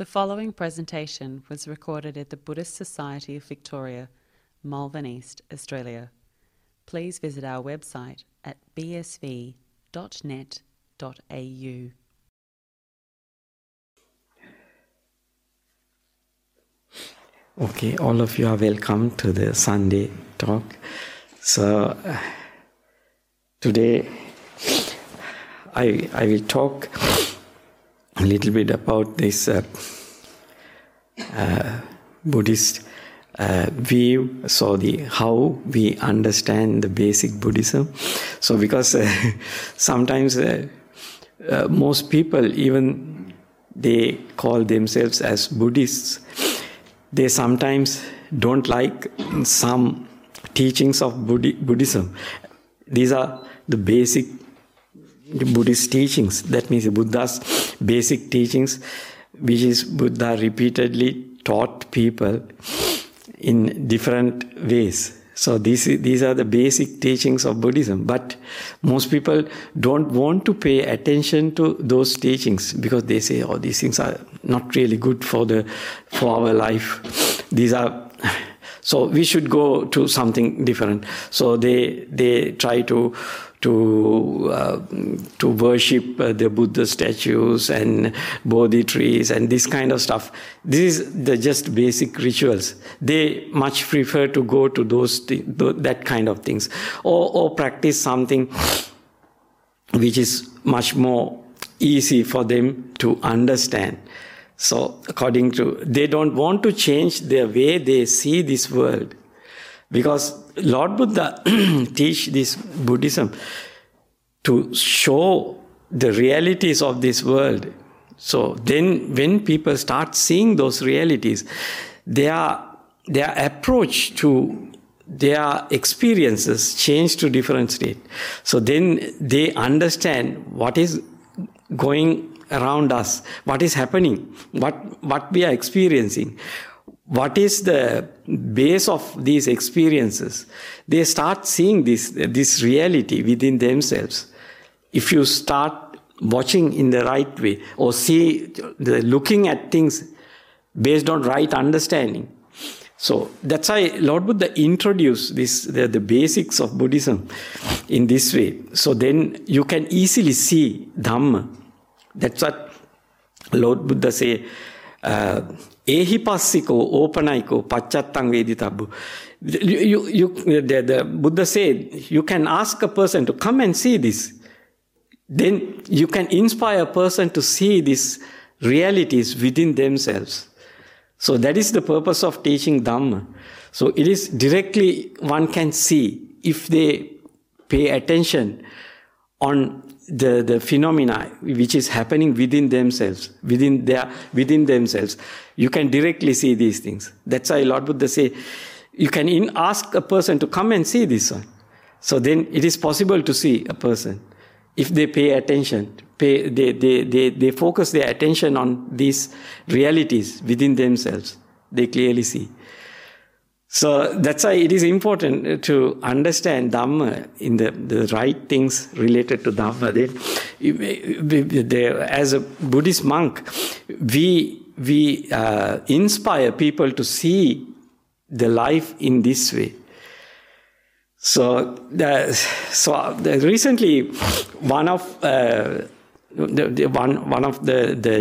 The following presentation was recorded at the Buddhist Society of Victoria, Malvern East, Australia. Please visit our website at bsv.net.au. Okay, all of you are welcome to the Sunday talk. So, today I will talk a little bit about this Buddhist view, so how we understand the basic Buddhism. So because sometimes most people, even they call themselves as Buddhists, they sometimes don't like some teachings of Buddhism. These are the basic Buddhist teachings, that means the Buddha's basic teachings, which is Buddha repeatedly taught people in different ways. So these are the basic teachings of Buddhism, but most people don't want to pay attention to those teachings because they say, oh, these things are not really good for our life. These are, so we should go to something different. So they try to worship the Buddha statues and Bodhi trees and this kind of stuff. This is the just basic rituals. They much prefer to go to that kind of things, or practice something which is much more easy for them to understand. So according to, they don't want to change their way they see this world, because Lord Buddha teach this Buddhism to show the realities of this world. So then when people start seeing those realities, their approach to their experiences change to different state. So then they understand what is going around us, what is happening, what we are experiencing. What is the base of these experiences? They start seeing this reality within themselves. If you start watching in the right way, or looking at things based on right understanding. So that's why Lord Buddha introduced the basics of Buddhism in this way. So then you can easily see Dhamma. That's what Lord Buddha say, Ehipassi ko, opanai ko, pachattang veditabhu. The Buddha said, you can ask a person to come and see this. Then you can inspire a person to see these realities within themselves. So that is the purpose of teaching Dhamma. So it is directly one can see if they pay attention on the phenomena which is happening within themselves, within themselves. You can directly see these things. That's why Lord Buddha say, you can ask a person to come and see this one. So then it is possible to see a person if they pay attention. They focus their attention on these realities within themselves. They clearly see. So that's why it is important to understand Dhamma in the right things related to Dhamma. As a Buddhist monk, we inspire people to see the life in this way. So recently, one of the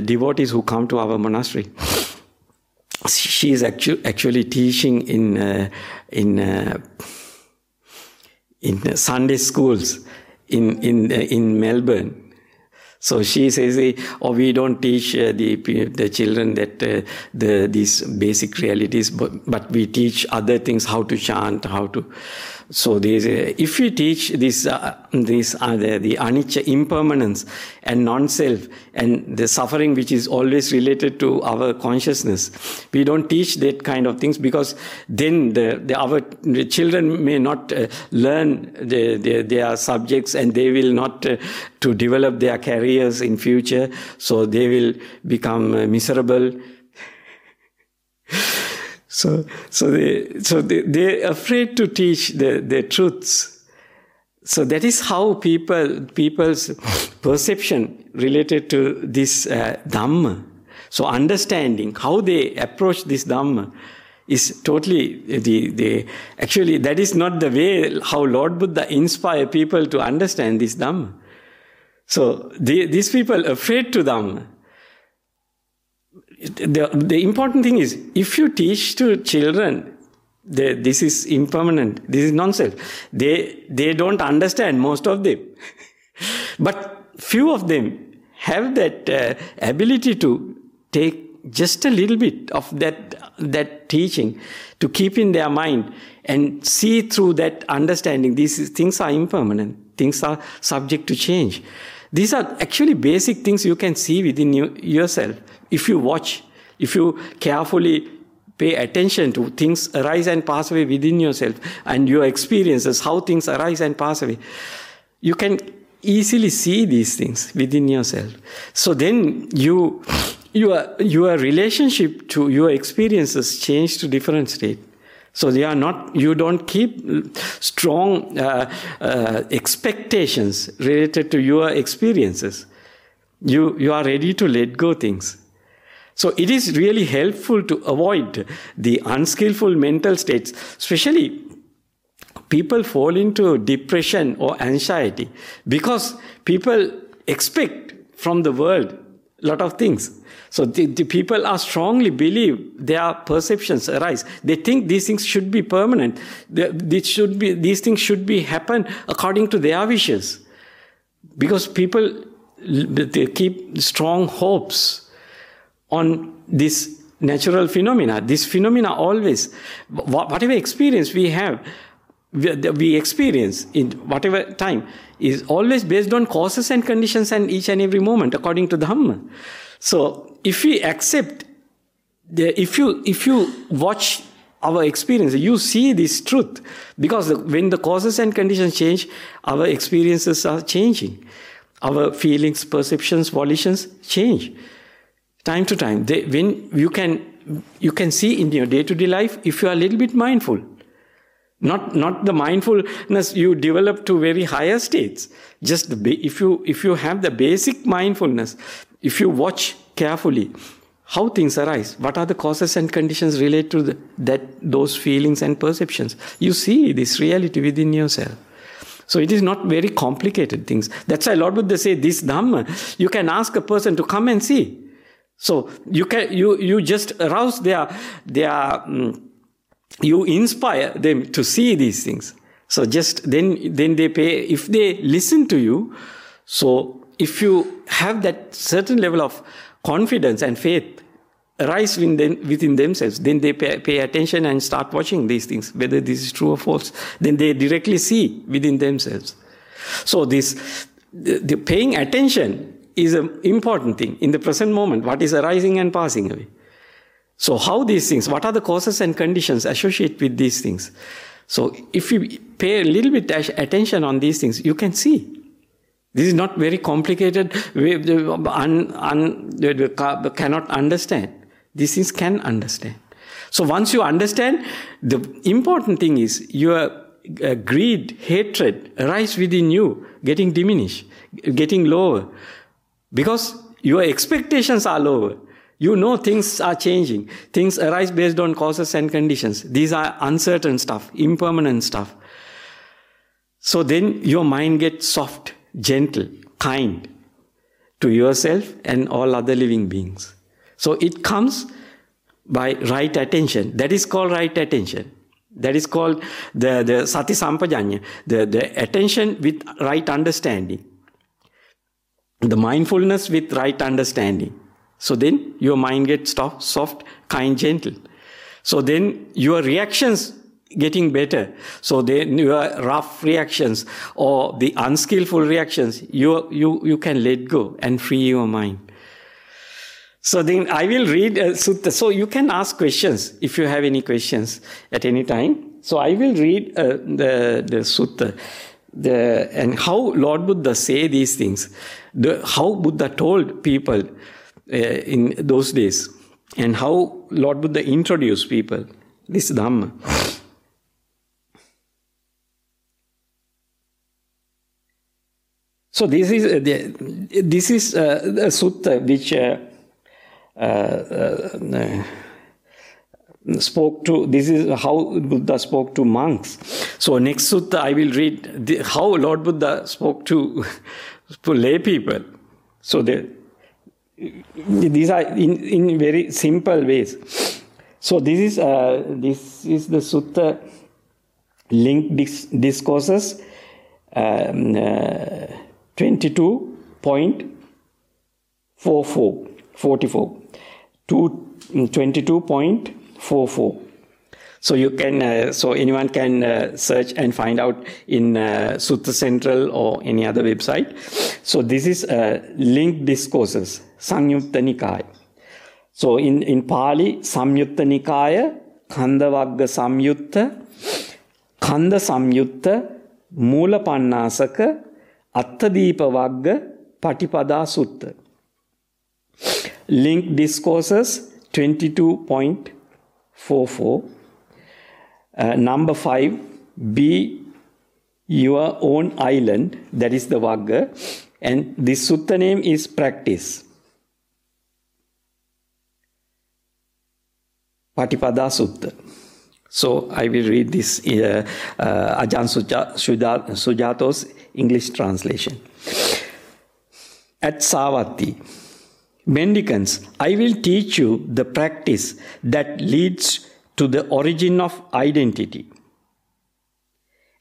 devotees who come to our monastery, she is actually teaching in Sunday schools in Melbourne. So she says, "Oh, we don't teach the children that these basic realities, but we teach other things, how to chant, how to." So they say, if we teach the anicca, impermanence and non-self and the suffering which is always related to our consciousness, we don't teach that kind of things, because then our children may not learn their subjects, and they will not to develop their careers in future. So they will become miserable. So they're afraid to teach the truths. So that is how people's perception related to this Dhamma. So understanding how they approach this Dhamma is totally, actually that is not the way how Lord Buddha inspired people to understand this Dhamma. So these people are afraid to Dhamma. The important thing is, if you teach to children, this is impermanent, this is nonsense, they don't understand, most of them. But few of them have that ability to take just a little bit of that teaching to keep in their mind and see through that understanding. These things are impermanent. Things are subject to change. These are actually basic things you can see within yourself. If you watch, if you carefully pay attention to things arise and pass away within yourself and your experiences, how things arise and pass away, you can easily see these things within yourself. So then your relationship to your experiences change to different state. So they are not, you don't keep strong expectations related to your experiences. You are ready to let go things. So it is really helpful to avoid the unskillful mental states. Especially people fall into depression or anxiety because people expect from the world lot of things. So the people are strongly believe their perceptions arise. They think these things should be permanent. These things should be happen according to their wishes. Because people, they keep strong hopes on this natural phenomena. This phenomena always, whatever experience we have, we experience in whatever time is always based on causes and conditions and each and every moment according to Dhamma. So if we accept, if you watch our experience, you see this truth, because when the causes and conditions change, our experiences are changing. Our feelings, perceptions, volitions change time to time. When you can see in your day-to-day life, if you are a little bit mindful. Not the mindfulness you develop to very higher states. Just if you have the basic mindfulness, if you watch carefully how things arise, what are the causes and conditions related to those feelings and perceptions, you see this reality within yourself. So it is not very complicated things. That's why Lord Buddha say this Dhamma, you can ask a person to come and see. So you just arouse you inspire them to see these things. So just then they pay, if they listen to you. So if you have that certain level of confidence and faith arise within themselves, then they pay attention and start watching these things, whether this is true or false. Then they directly see within themselves. So the paying attention is an important thing in the present moment, what is arising and passing away. So how these things, what are the causes and conditions associated with these things? So if you pay a little bit attention on these things, you can see. This is not very complicated, cannot understand. These things can understand. So once you understand, the important thing is your greed, hatred arise within you, getting diminished, getting lower. Because your expectations are lower. You know things are changing. Things arise based on causes and conditions. These are uncertain stuff, impermanent stuff. So then your mind gets soft, gentle, kind to yourself and all other living beings. So it comes by right attention. That is called right attention. That is called the sati samprajanya, the attention with right understanding. The mindfulness with right understanding. So then your mind gets soft, kind, gentle. So then your reactions getting better. So then your rough reactions or the unskillful reactions, you can let go and free your mind. So then I will read a sutta. So you can ask questions if you have any questions at any time. So I will read the sutta. And how Lord Buddha say these things. How Buddha told people in those days, and how Lord Buddha introduced people this Dhamma. So this is a sutta which spoke to, this is how Buddha spoke to monks. So next sutta I will read how Lord Buddha spoke to lay people. So these are in very simple ways. So this is the sutta linked discourses 22.44 to 22.44. So you can so anyone can search and find out in Sutta Central or any other website. So this is linked discourses, Samyutta Nikāya. So in Pali, Samyutta Nikāya, Khandha Vagga Samyutta, Khandha Saṁyutta, Mūlapaṇṇāsaka, Atta Deepa Vagga, Patipada Sutta. Linked discourses 22.44. Number 5, be your own island, that is the Vagga. And this sutta name is practice. Patipada Sutta. So I will read this Ajahn Sujato's English translation. At Savatthi, mendicants, I will teach you the practice that leads to the origin of identity,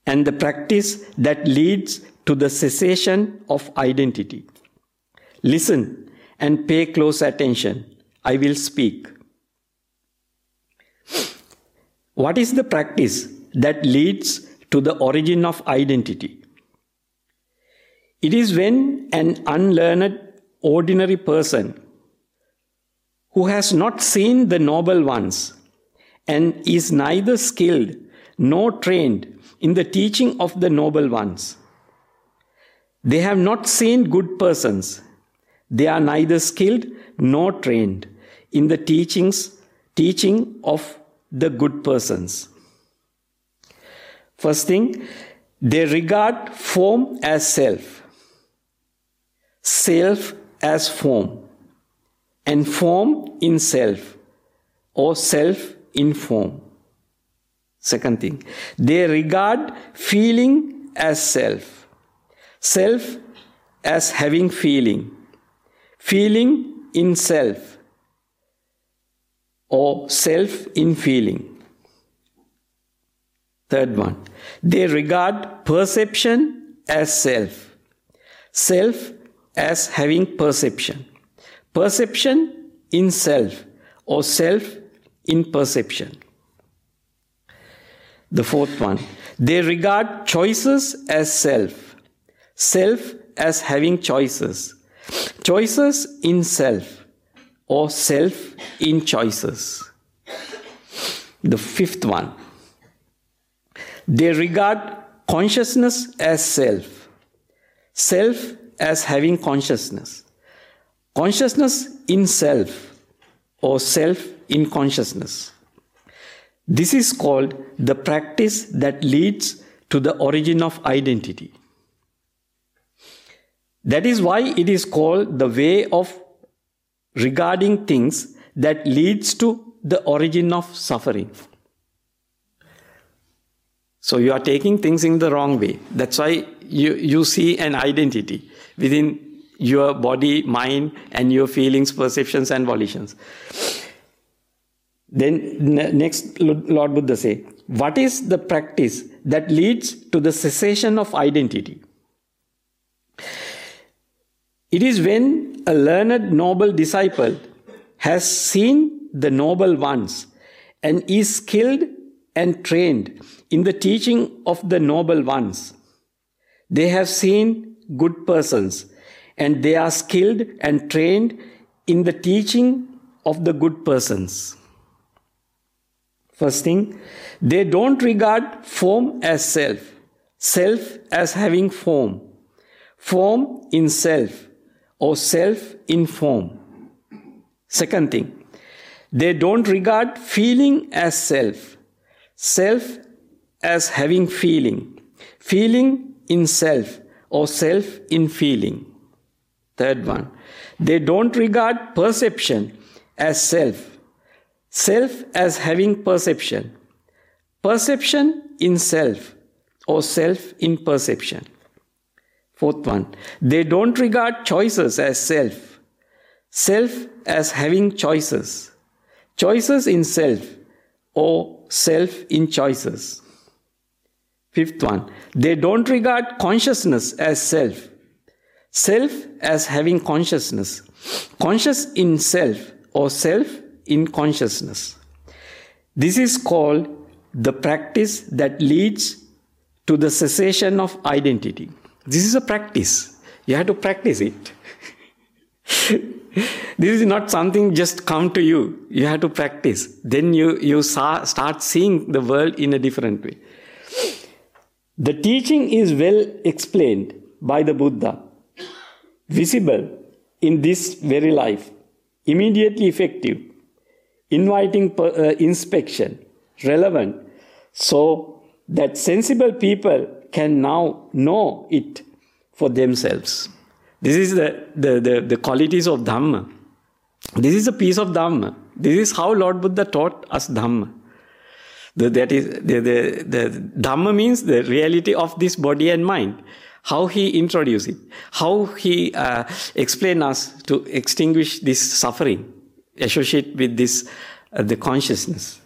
and the practice that leads to the cessation of identity. Listen and pay close attention. I will speak. What is the practice that leads to the origin of identity? It is when an unlearned ordinary person who has not seen the noble ones and is neither skilled nor trained in the teaching of the noble ones. They have not seen good persons. They are neither skilled nor trained in the teaching of the good persons. First thing, they regard form as self, self as form, and form in self, or self in form. Second thing, they regard feeling as self, self as having feeling, feeling in self, or self in feeling. Third one, they regard perception as self, self as having perception, perception in self, or self in perception. The fourth one, they regard choices as self, self as having choices, choices in self, or self in choices. The fifth one, they regard consciousness as self, self as having consciousness, consciousness in self, or self in consciousness. This is called the practice that leads to the origin of identity. That is why it is called the way of regarding things that leads to the origin of suffering. So you are taking things in the wrong way. That's why you see an identity within your body, mind, and your feelings, perceptions, and volitions. Then next Lord Buddha say, what is the practice that leads to the cessation of identity? It is when a learned noble disciple has seen the noble ones and is skilled and trained in the teaching of the noble ones. They have seen good persons and they are skilled and trained in the teaching of the good persons. First thing, they don't regard form as self, self as having form, form in self, or self in form. Second thing, they don't regard feeling as self, self as having feeling, feeling in self, or self in feeling. Third one, they don't regard perception as self, self as having perception, perception in self, or self in perception. Fourth one, they don't regard choices as self, self as having choices, choices in self, or self in choices. Fifth one, they don't regard consciousness as self, self as having consciousness, conscious in self, or self in consciousness. This is called the practice that leads to the cessation of identity. This is a practice. You have to practice it. This is not something just come to you. You have to practice. Then you start seeing the world in a different way. The teaching is well explained by the Buddha, visible in this very life, immediately effective, inviting inspection, relevant, so that sensible people can now know it for themselves. This is the qualities of Dhamma. This is a piece of Dhamma. This is how Lord Buddha taught us Dhamma. That is the Dhamma means the reality of this body and mind. How he introduced it. How he explained us to extinguish this suffering associated with this the consciousness.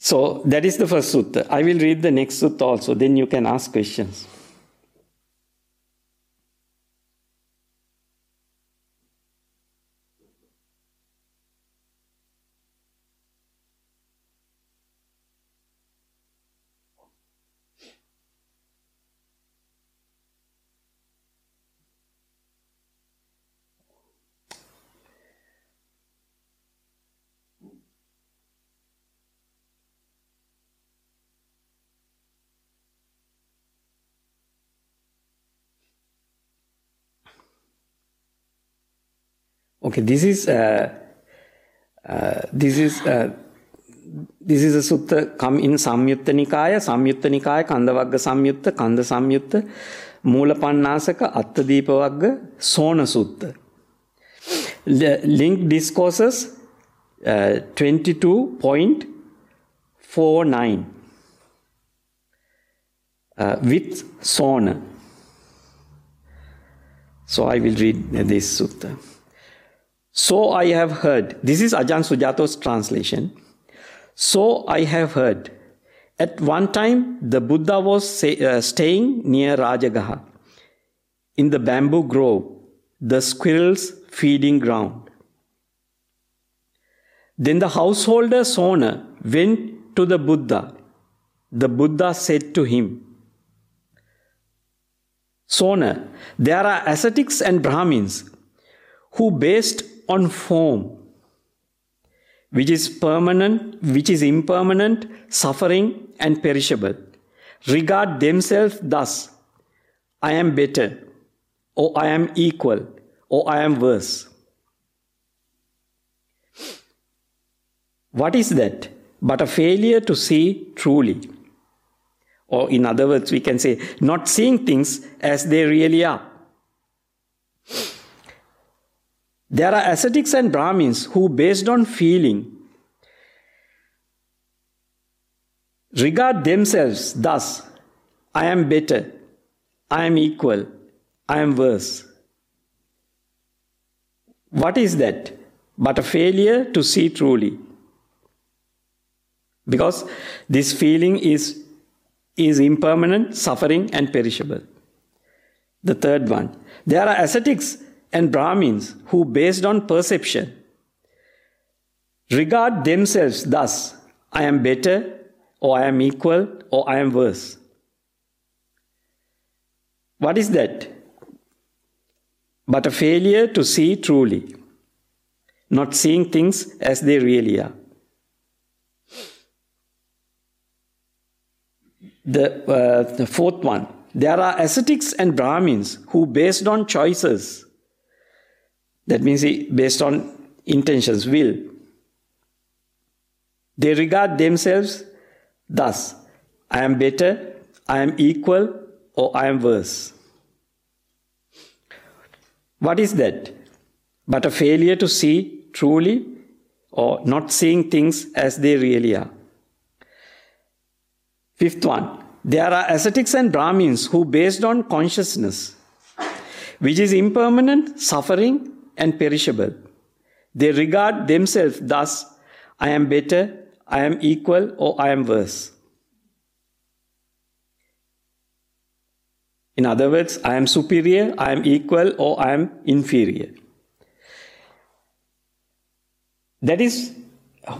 So that is the first sutta. I will read the next sutta also. Then you can ask questions. Okay, this is a sutta come in Samyutta Nikāya, Khandha Vagga, Khandha Saṁyutta, Mūlapaṇṇāsaka, Atta Deepa Vagga, Sona Sutta. Linked discourses 22.49 with Sona. So I will read this sutta. So I have heard, this is Ajahn Sujato's translation. So I have heard, at one time the Buddha was staying near Rajagaha, in the bamboo grove, the squirrel's feeding ground. Then the householder Sona went to the Buddha. The Buddha said to him, Sona, there are ascetics and Brahmins who based on form, which is permanent, which is impermanent, suffering and perishable, regard themselves thus, I am better, or I am equal, or I am worse. What is that but a failure to see truly? Or in other words, we can say, not seeing things as they really are. There are ascetics and Brahmins who, based on feeling, regard themselves thus, I am better, I am equal, I am worse. What is that but a failure to see truly? Because this feeling is impermanent, suffering and perishable. The third one, there are ascetics and Brahmins who, based on perception, regard themselves thus, I am better, or I am equal, or I am worse. What is that but a failure to see truly, not seeing things as they really are? The fourth one, there are ascetics and Brahmins who, based on choices, that means based on intentions, will, they regard themselves thus, I am better, I am equal, or I am worse. What is that but a failure to see truly, or not seeing things as they really are. Fifth one, there are ascetics and Brahmins who, based on consciousness, which is impermanent, suffering, and perishable, they regard themselves thus, I am better, I am equal, or I am worse. In other words, I am superior, I am equal, or I am inferior. That is,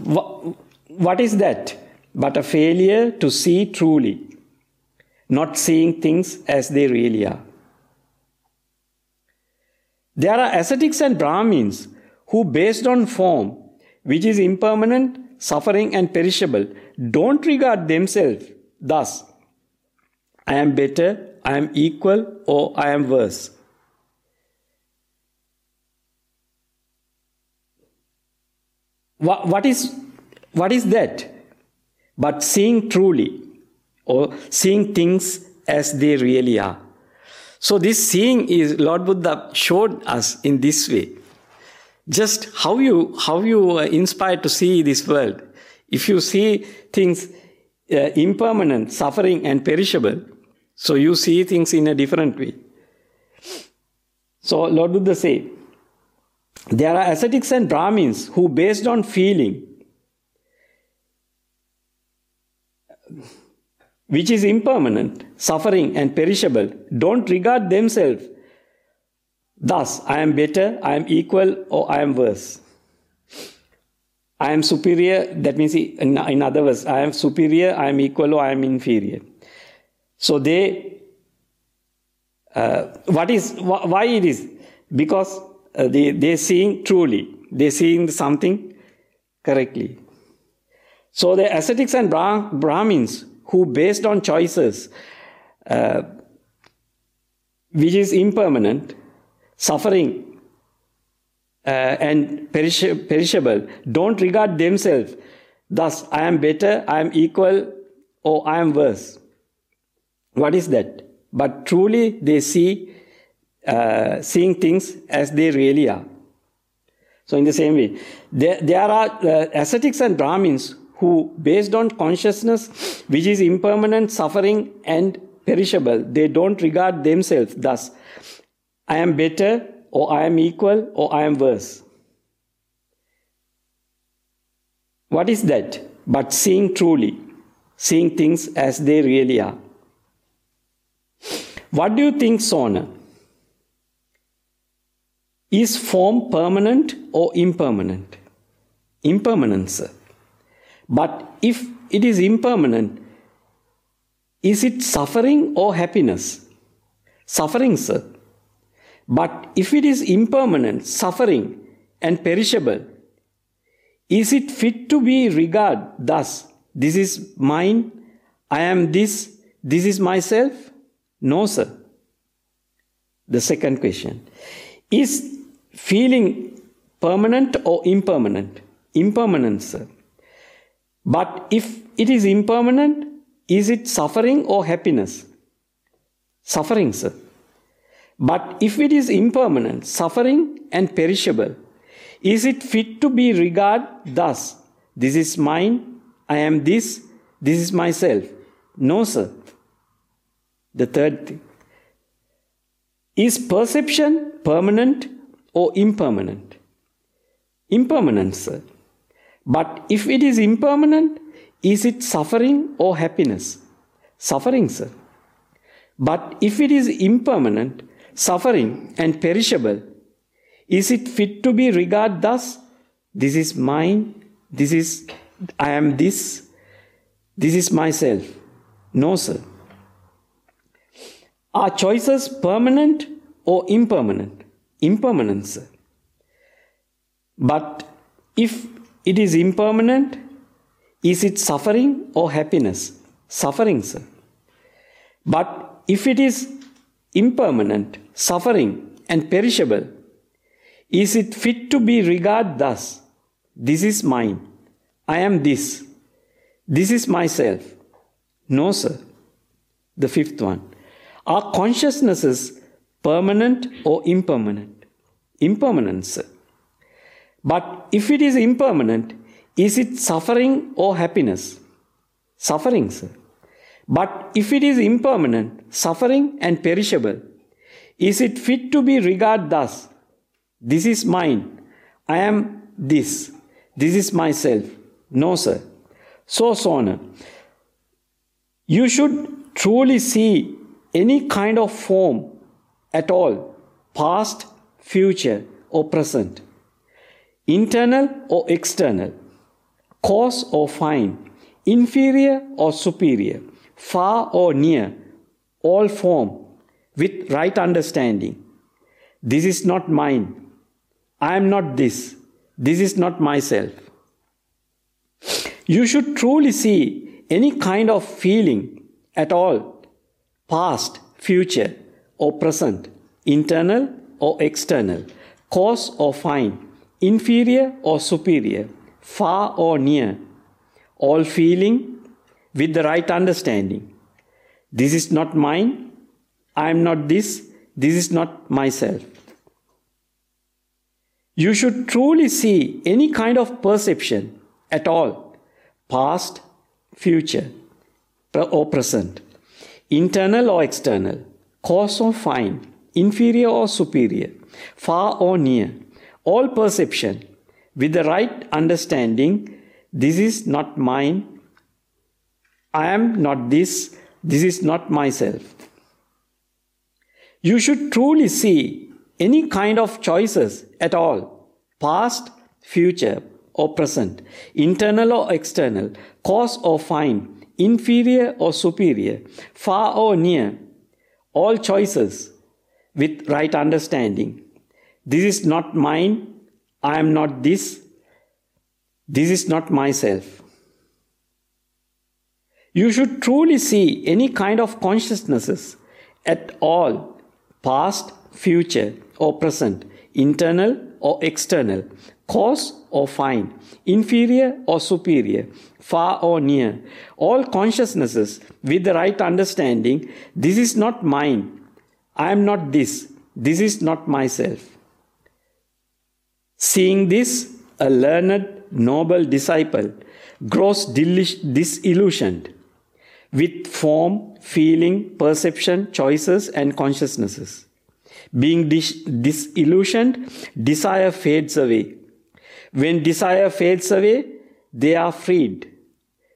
what is that? But a failure to see truly, not seeing things as they really are. There are ascetics and Brahmins who, based on form, which is impermanent, suffering and perishable, don't regard themselves thus, I am better, I am equal, or I am worse. What is that? But seeing truly, or seeing things as they really are. So this seeing is, Lord Buddha showed us in this way. Just how you are inspired to see this world. If you see things impermanent, suffering and perishable, so you see things in a different way. So Lord Buddha say, there are ascetics and Brahmins who, based on feeling, which is impermanent, suffering and perishable, don't regard themselves thus, I am better, I am equal, or I am worse. I am superior, that means in other words, I am superior, I am equal, or I am inferior. So they, why it is? Because they seeing truly, they seeing something correctly. So the ascetics and Brahmins who, based on choices, which is impermanent, suffering and perishable, don't regard themselves thus, I am better, I am equal, or I am worse. What is that? But truly they see seeing things as they really are. So in the same way, there are ascetics and Brahmins who, based on consciousness, which is impermanent, suffering and perishable, they don't regard themselves thus, I am better, or I am equal, or I am worse. What is that? But seeing truly, seeing things as they really are. What do you think, Sona? Is form permanent or impermanent? Impermanent, sir. But if it is impermanent, is it suffering or happiness? Suffering, sir. But if it is impermanent, suffering and perishable, is it fit to be regarded thus, this is mine, I am this, this is myself? No, sir. The second question. Is feeling permanent or impermanent? Impermanent, sir. But if it is impermanent, is it suffering or happiness? Suffering, sir. But if it is impermanent, suffering and perishable, is it fit to be regarded thus, this is mine, I am this, this is myself? No, sir. The third thing. Is perception permanent or impermanent? Impermanent, sir. But if it is impermanent, is it suffering or happiness? Suffering, sir. But if it is impermanent, suffering and perishable, is it fit to be regarded thus, this is mine, this is, I am this, this is myself? No, sir. Are choices permanent or impermanent? Impermanent, sir. But if it is impermanent, is it suffering or happiness? Suffering, sir. But if it is impermanent, suffering and perishable, is it fit to be regarded thus, this is mine, I am this, this is myself? No, sir. The fifth one. Are consciousnesses permanent or impermanent? Impermanent, sir. But if it is impermanent, is it suffering or happiness? Suffering, sir. But if it is impermanent, suffering and perishable, is it fit to be regarded thus? This is mine. I am this. This is myself. No, sir. So, Sona, you should truly see any kind of form at all, past, future or present, internal or external, coarse or fine, inferior or superior, far or near, all form, with right understanding. This is not mine. I am not this. This is not myself. You should truly see any kind of feeling at all, past, future or present, internal or external, coarse or fine, inferior or superior, far or near, all feeling with the right understanding. This is not mine. I am not this. This is not myself. You should truly see any kind of perception at all, past, future or present, internal or external, coarse or fine, inferior or superior, far or near, all perception with the right understanding. This is not mine. I am not this. This is not myself. You should truly see any kind of choices at all, past, future or present, internal or external, coarse or fine, inferior or superior, far or near, all choices with right understanding. This is not mine. I am not this. This is not myself. You should truly see any kind of consciousnesses at all, past, future or present, internal or external, coarse or fine, inferior or superior, far or near, all consciousnesses with the right understanding. This is not mine. I am not this. This is not myself. Seeing this, a learned, noble disciple grows disillusioned with form, feeling, perception, choices and consciousnesses. Being disillusioned, desire fades away. When desire fades away, they are freed.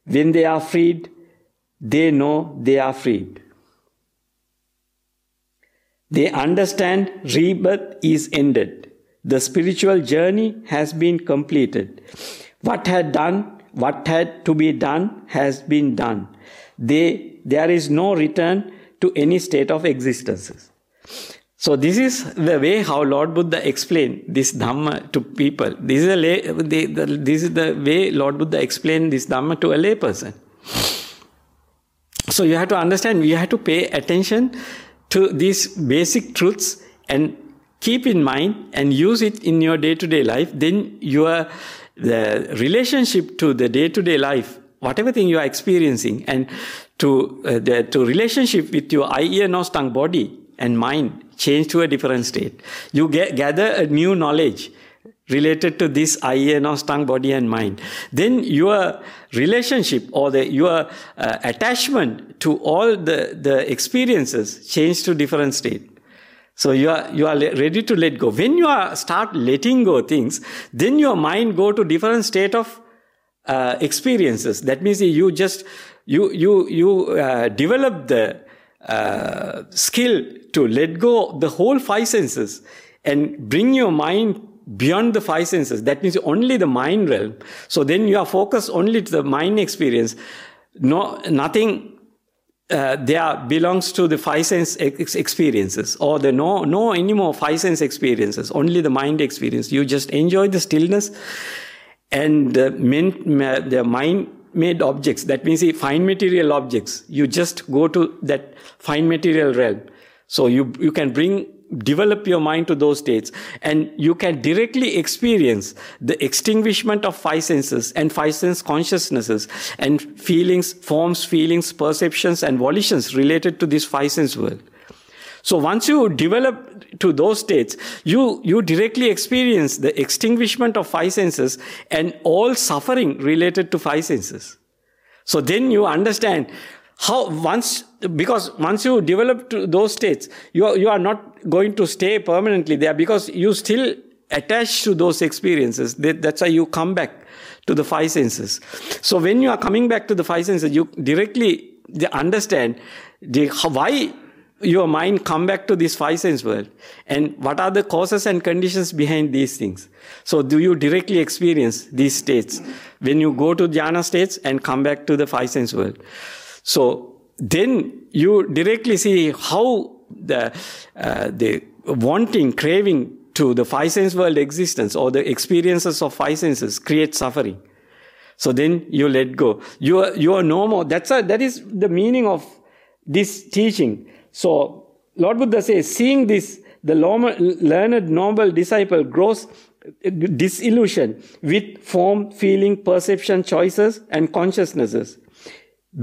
When they are freed, they know they are freed. They understand rebirth is ended. The spiritual journey has been completed. What had to be done has been done. There is no return to any state of existence. So this is the way how Lord Buddha explained this Dhamma to people. This is the way Lord Buddha explained this Dhamma to a lay person. So you have to understand, you have to pay attention to these basic truths and keep in mind and use it in your day-to-day life. Then the relationship to the day-to-day life, whatever thing you are experiencing, and to relationship with your eye, ear, nose, tongue, body and mind change to a different state. You gather a new knowledge related to this eye, ear, nose, tongue, body and mind. Then your relationship or your attachment to all the experiences change to different state. So you are ready to let go. When you start letting go things, then your mind go to different state of experiences. That means you develop the skill to let go the whole five senses and bring your mind beyond the five senses. That means only the mind realm. So then you are focused only to the mind experience. No, nothing belongs to the five sense experiences, or the no anymore five sense experiences. Only the mind experience. You just enjoy the stillness. And the mind-made objects, that means fine material objects, you just go to that fine material realm. So you can develop your mind to those states, and you can directly experience the extinguishment of five senses and five sense consciousnesses and feelings, forms, feelings, perceptions and volitions related to this five sense world. So once you develop to those states, you directly experience the extinguishment of five senses and all suffering related to five senses. So then you understand how once you develop to those states, you are not going to stay permanently there, because you still attach to those experiences. That's why you come back to the five senses. So when you are coming back to the five senses, you directly understand why your mind come back to this five sense world and what are the causes and conditions behind these things. So do you directly experience these states when you go to jhana states and come back to the five sense world? So then you directly see how the wanting, craving to the five sense world existence or the experiences of five senses create suffering. So then you let go. You are no more. That is the meaning of this teaching. So Lord Buddha says, seeing this, the learned noble disciple grows disillusioned with form, feeling, perception, choices, and consciousnesses.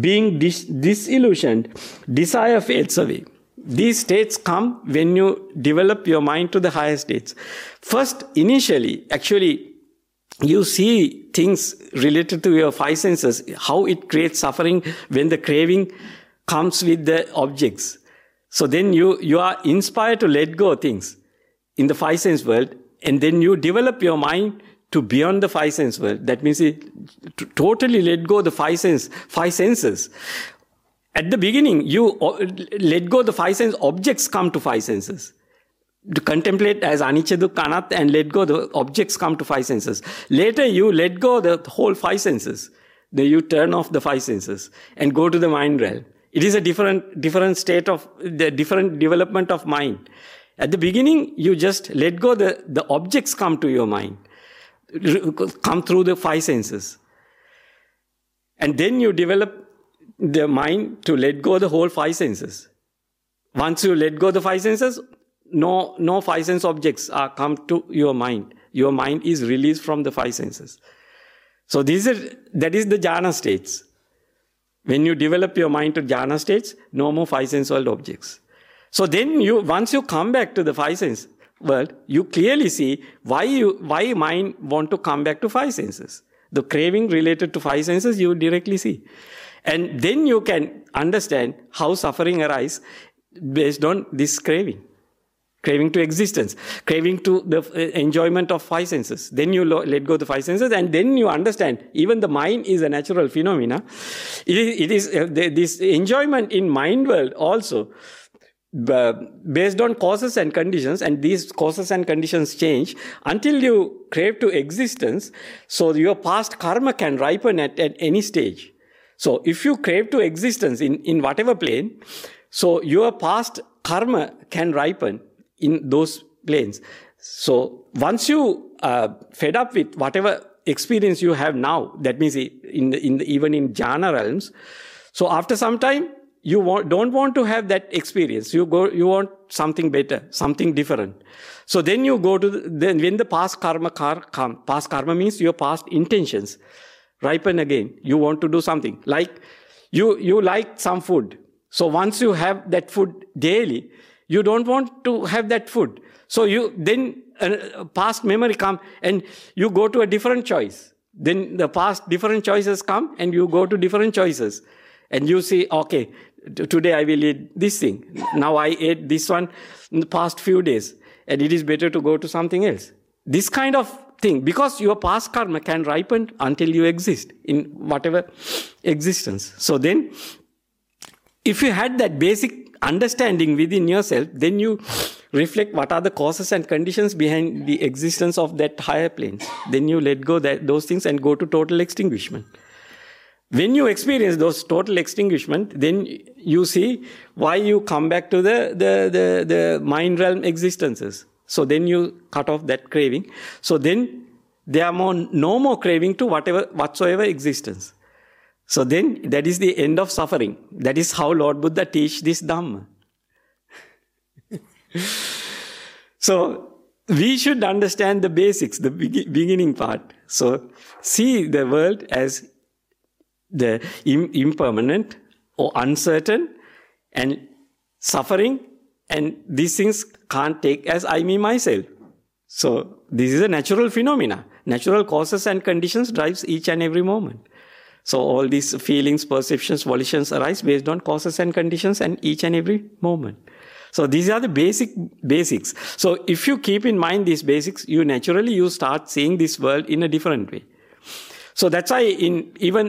Being disillusioned, desire fades away. These states come when you develop your mind to the higher states. First, initially, actually, you see things related to your five senses, how it creates suffering when the craving comes with the objects. So then you are inspired to let go of things in the five sense world, and then you develop your mind to beyond the five sense world. That means you totally let go of the five senses. At the beginning, you let go of the five sense objects, come to five senses. To contemplate as anicca, dukkha, anatta, and let go of the objects come to five senses. Later, you let go of the whole five senses. Then you turn off the five senses and go to the mind realm. It is a different state of the different development of mind. At the beginning, you just let go the objects come to your mind, come through the five senses. And then you develop the mind to let go the whole five senses. Once you let go the five senses, no five sense objects are come to your mind. Your mind is released from the five senses. So that is the jhana states. When you develop your mind to jhana states, no more five sense world objects. So then once you come back to the five sense world, you clearly see why mind want to come back to five senses. The craving related to five senses, you directly see. And then you can understand how suffering arises based on this craving. Craving to existence, craving to the enjoyment of five senses. Then you let go of the five senses, and then you understand even the mind is a natural phenomena. This enjoyment in mind world also based on causes and conditions, and these causes and conditions change until you crave to existence. So your past karma can ripen at any stage. So if you crave to existence in whatever plane, so your past karma can ripen in those planes. So once you are fed up with whatever experience you have now, that means even in jhana realms, so after some time, don't want to have that experience. You want something better, something different. So then you go to, when the past karma comes, past karma means your past intentions ripen again. You want to do something. Like you like some food. So once you have that food daily, you don't want to have that food. So past memory come and you go to a different choice. Then the past different choices come and you go to different choices. And you see, okay, today I will eat this thing. Now I ate this one in the past few days. And it is better to go to something else. This kind of thing. Because your past karma can ripen until you exist in whatever existence. So then, if you had that basic understanding within yourself, then you reflect what are the causes and conditions behind the existence of that higher plane. Then you let go those things and go to total extinguishment. When you experience those total extinguishment, then you see why you come back to the mind realm existences. So then you cut off that craving. So then there are no more craving to whatsoever existence. So then, that is the end of suffering. That is how Lord Buddha teach this Dhamma. So, we should understand the basics, the beginning part. So, see the world as the impermanent or uncertain and suffering And these things can't take as I, me, myself. So this is a natural phenomena. Natural causes and conditions drives each and every moment. So all these feelings, perceptions, volitions arise based on causes and conditions and each and every moment. So these are the basics. So if you keep in mind these basics, you naturally start seeing this world in a different way. So that's why even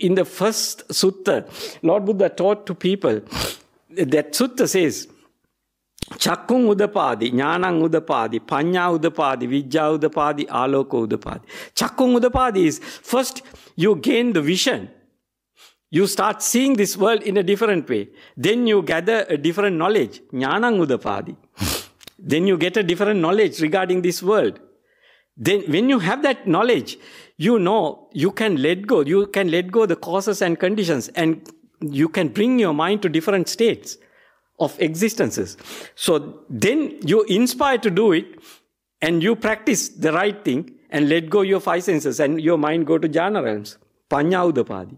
in the first sutta, Lord Buddha taught to people, that sutta says, Cakkhuṃ udapādi, ñāṇaṃ udapādi, paññā udapādi, vijjā udapādi, āloko udapādi. Cakkhuṃ udapādi is first you gain the vision. You start seeing this world in a different way. Then you gather a different knowledge. Ñāṇaṃ udapādi. Then you get a different knowledge regarding this world. Then when you have that knowledge, you know you can let go. You can let go the causes and conditions, and you can bring your mind to different states of existences. So then you're inspired to do it, and you practice the right thing and let go your five senses, and your mind go to jhana realms. Paññā udapādi.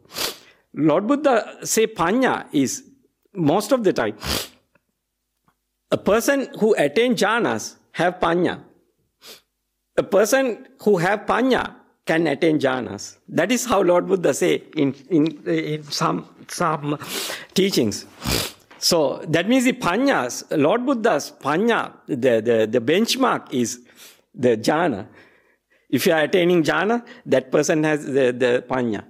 Lord Buddha say paññā is, most of the time, a person who attains jhanas have paññā. A person who have paññā can attain jhanas. That is how Lord Buddha say in some teachings. So that means the paññas, Lord Buddha's paññā, the benchmark is the jhana. If you are attaining jhana, that person has the paññā.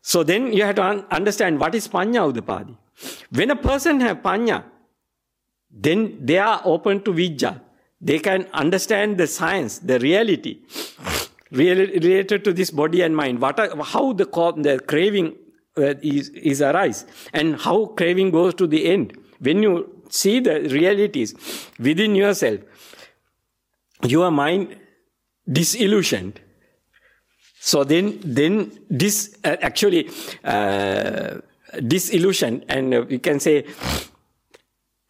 So then you have to understand what is paññā udapādi. When a person has paññā, then they are open to vijja. They can understand the science, the reality related to this body and mind. How the craving is arise, and how craving goes to the end. When you see the realities within yourself, your mind disillusioned. So then this disillusion, and you can say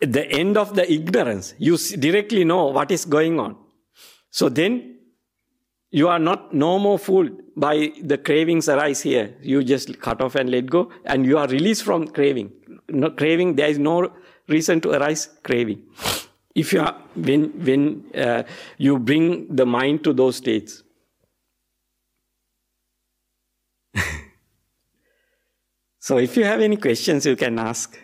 the end of the ignorance. You directly know what is going on. So then you are no more fooled by the cravings arise here. You just cut off and let go, and you are released from craving. No craving, there is no reason to arise craving. If you are, when you bring the mind to those states. So if you have any questions, you can ask.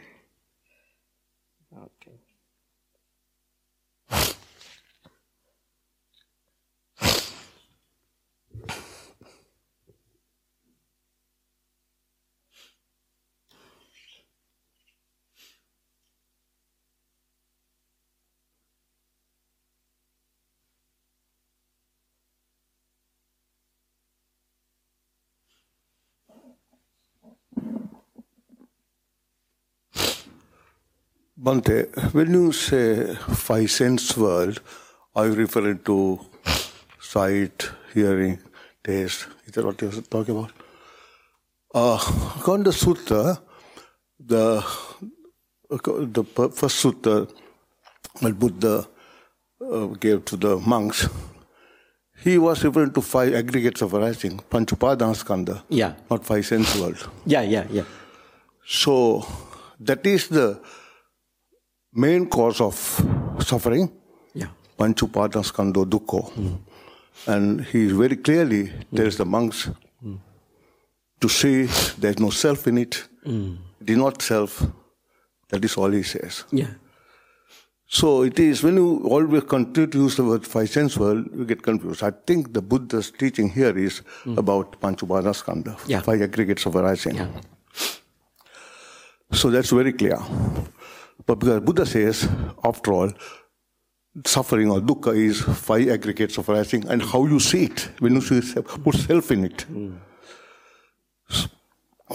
Bhante, when you say five sense world, are you referring to sight, hearing, taste? Is that what you're talking about? Khandha Sutta, the first sutta that Buddha gave to the monks, he was referring to five aggregates of arising, Panchupadaskandha, not five sense world. Yeah. So that is the main cause of suffering, Panchupadaskandha dukkha. And he is very clearly, there is the monks to see there is no self in it, it is not self, that is all he says. Yeah. So it is, when you always continue to use the word five sense world, you get confused. I think the Buddha's teaching here is about Panchupadaskandha, five aggregates of arising. Yeah. So that's very clear. But because Buddha says, after all, suffering or dukkha is five aggregates of arising, and how you see it, when you see yourself, put self in it.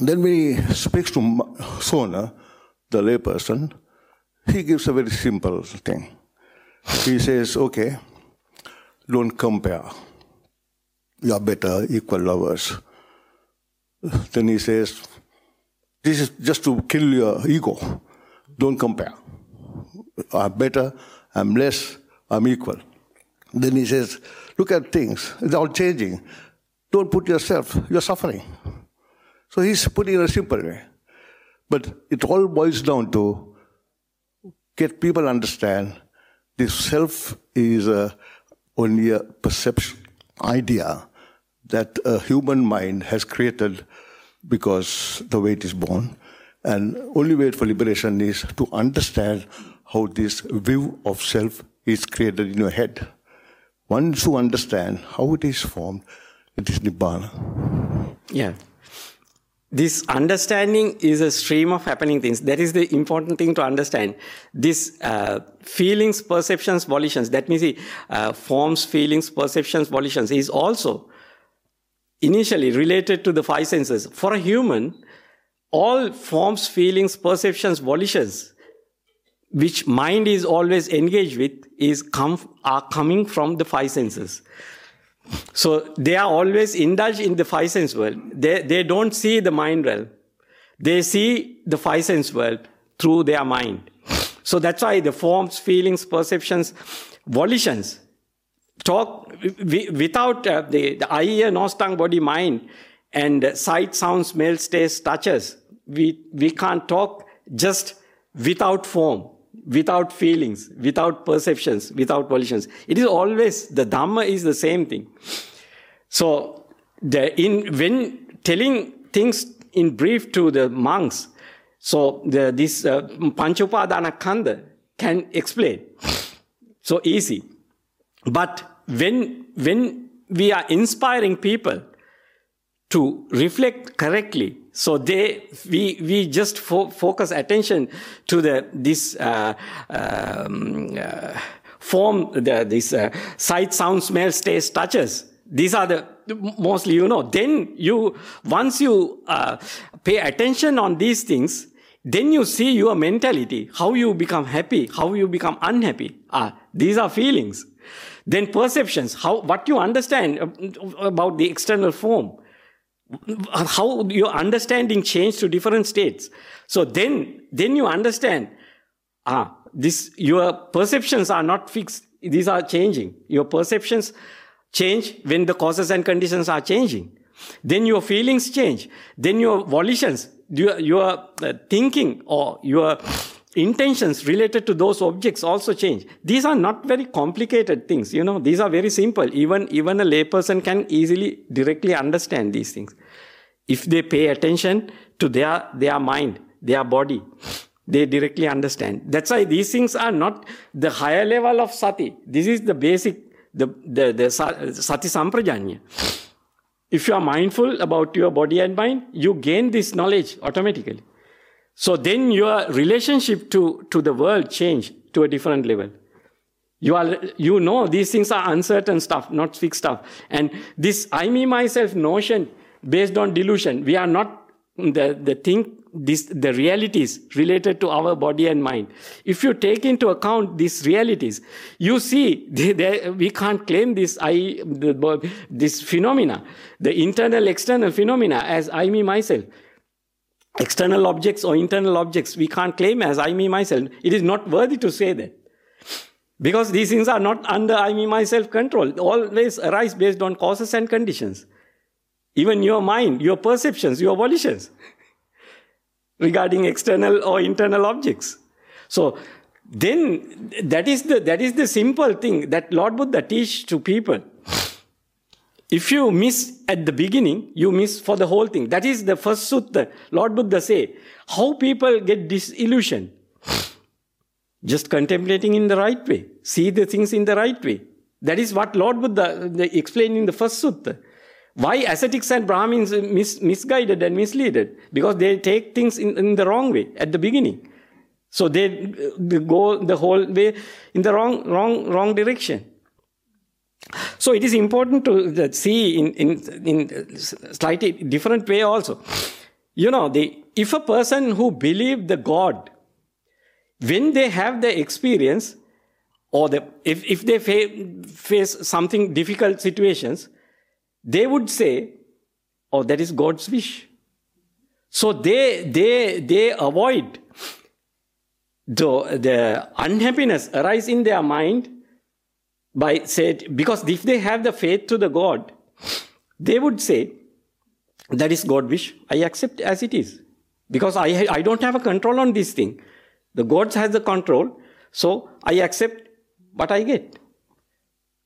Then when he speaks to Sona, the layperson, he gives a very simple thing. He says, okay, don't compare. You are better, equal lovers. Then he says, this is just to kill your ego. Don't compare. I'm better, I'm less, I'm equal. Then he says, look at things, it's all changing. Don't put yourself, you're suffering. So he's putting it in a simple way. But it all boils down to get people understand this self is only a perception idea that a human mind has created because the way it is born. And only way for liberation is to understand how this view of self is created in your head. Once you understand how it is formed, it is Nibbana. Yeah. This understanding is a stream of happening things. That is the important thing to understand. This feelings, perceptions, volitions, that means forms, feelings, perceptions, volitions is also initially related to the five senses. For a human, all forms, feelings, perceptions, volitions, which mind is always engaged with, is are coming from the five senses. So they are always indulged in the five sense world. They don't see the mind realm. They see the five sense world through their mind. So that's why the forms, feelings, perceptions, volitions talk without the eye, ear, nose, tongue, body, mind, and sight, sound, smell, taste, touches. We can't talk just without form, without feelings, without perceptions, without volitions. It is always, the Dhamma is the same thing. So when telling things in brief to the monks, so this Panchupadana Khandha can explain. So easy. But when we are inspiring people to reflect correctly, so we just focus attention to this sight, sound, smell, taste, touches. These are the mostly, then once you pay attention on these things, then you see your mentality, how you become happy, how you become unhappy. These are feelings. Then perceptions, what you understand about the external form, how your understanding changed to different states. So then you understand, your perceptions are not fixed. These are changing. Your perceptions change when the causes and conditions are changing. Then your feelings change. Then your volitions, your thinking or your intentions related to those objects also change. These are not very complicated things, These are very simple. Even a layperson can easily, directly understand these things if they pay attention to their mind, their body. They directly understand. That's why these things are not the higher level of sati. This is the basic, the sati samprajanya. If you are mindful about your body and mind, you gain this knowledge automatically. So then your relationship to the world change to a different level. These things are uncertain stuff, not fixed stuff. And this I, me, myself notion based on delusion, we are not the realities related to our body and mind. If you take into account these realities, you see we can't claim this phenomena, the internal, external phenomena as I, me, myself. External objects or internal objects, we can't claim as I, me, myself. It is not worthy to say that. Because these things are not under I, me, myself control. Always arise based on causes and conditions. Even your mind, your perceptions, your volitions regarding external or internal objects. So then that is the simple thing that Lord Buddha teach to people. If you miss at the beginning, you miss for the whole thing. That is the first sutta. Lord Buddha say, how people get disillusioned. Just contemplating in the right way. See the things in the right way. That is what Lord Buddha explained in the first sutta. Why ascetics and Brahmins misguided and misleaded? Because they take things in the wrong way at the beginning. So they go the whole way in the wrong direction. So it is important to see in slightly different way also. If a person who believes the God, when they have the experience, or if they face something difficult situations, they would say, oh, that is God's wish. So they avoid the unhappiness arise in their mind. By said, because if they have the faith to the God, they would say, that is God wish, I accept as it is. Because I don't have a control on this thing. The God has the control. So I accept what I get.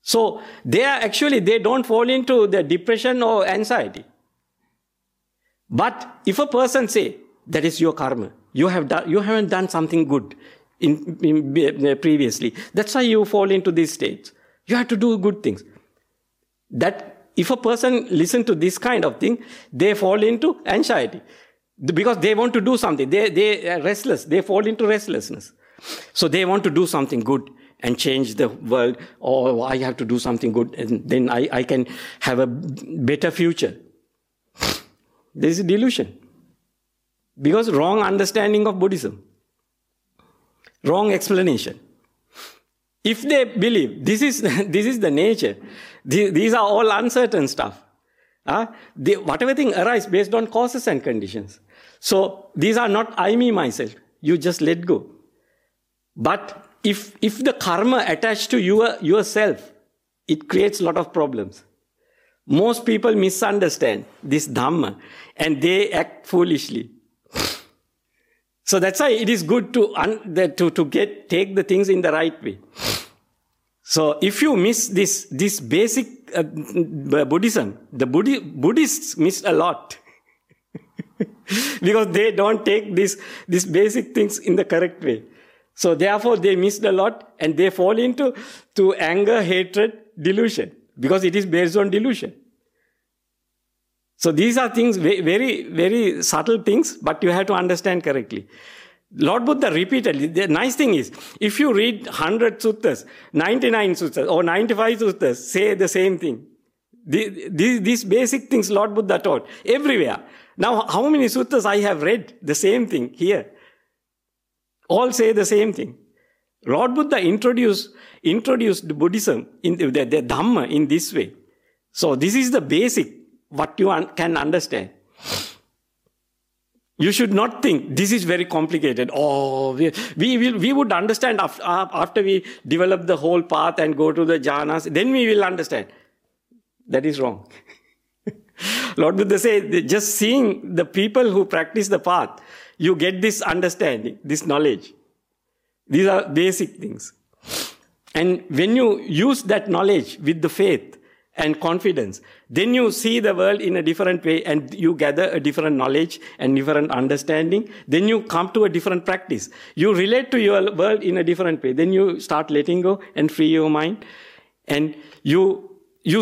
So they are actually, they don't fall into the depression or anxiety. But if a person say, that is your karma, you haven't done something good in previously, that's why you fall into these states. You have to do good things. That if a person listen to this kind of thing, they fall into anxiety because they want to do something. They are restless. They fall into restlessness. So they want to do something good and change the world, or I have to do something good and then I can have a better future. There is a delusion. Because wrong understanding of Buddhism. Wrong explanation. If they believe this is the nature, these are all uncertain stuff. Whatever thing arise based on causes and conditions. So these are not I, me, myself. You just let go. But if the karma attached to yourself, it creates a lot of problems. Most people misunderstand this Dhamma and they act foolishly. So that's why it is good to take the things in the right way. So if you miss this basic Buddhism, the Buddhists miss a lot because they don't take these basic things in the correct way. So therefore they missed a lot and they fall into anger, hatred, delusion because it is based on delusion. So these are things, very, very subtle things, but you have to understand correctly. Lord Buddha repeatedly, the nice thing is, if you read 100 suttas, 99 suttas or 95 suttas, say the same thing. These basic things Lord Buddha taught everywhere. Now, how many suttas I have read the same thing here? All say the same thing. Lord Buddha introduced Buddhism, the Dhamma in this way. So this is the basic. What you can understand. You should not think this is very complicated. Oh, we would understand after we develop the whole path and go to the jhanas. Then we will understand. That is wrong. Lord Buddha said, just seeing the people who practice the path, you get this understanding, this knowledge. These are basic things. And when you use that knowledge with the faith and confidence, then you see the world in a different way and you gather a different knowledge and different understanding. Then you come to a different practice. You relate to your world in a different way. Then you start letting go and free your mind. And you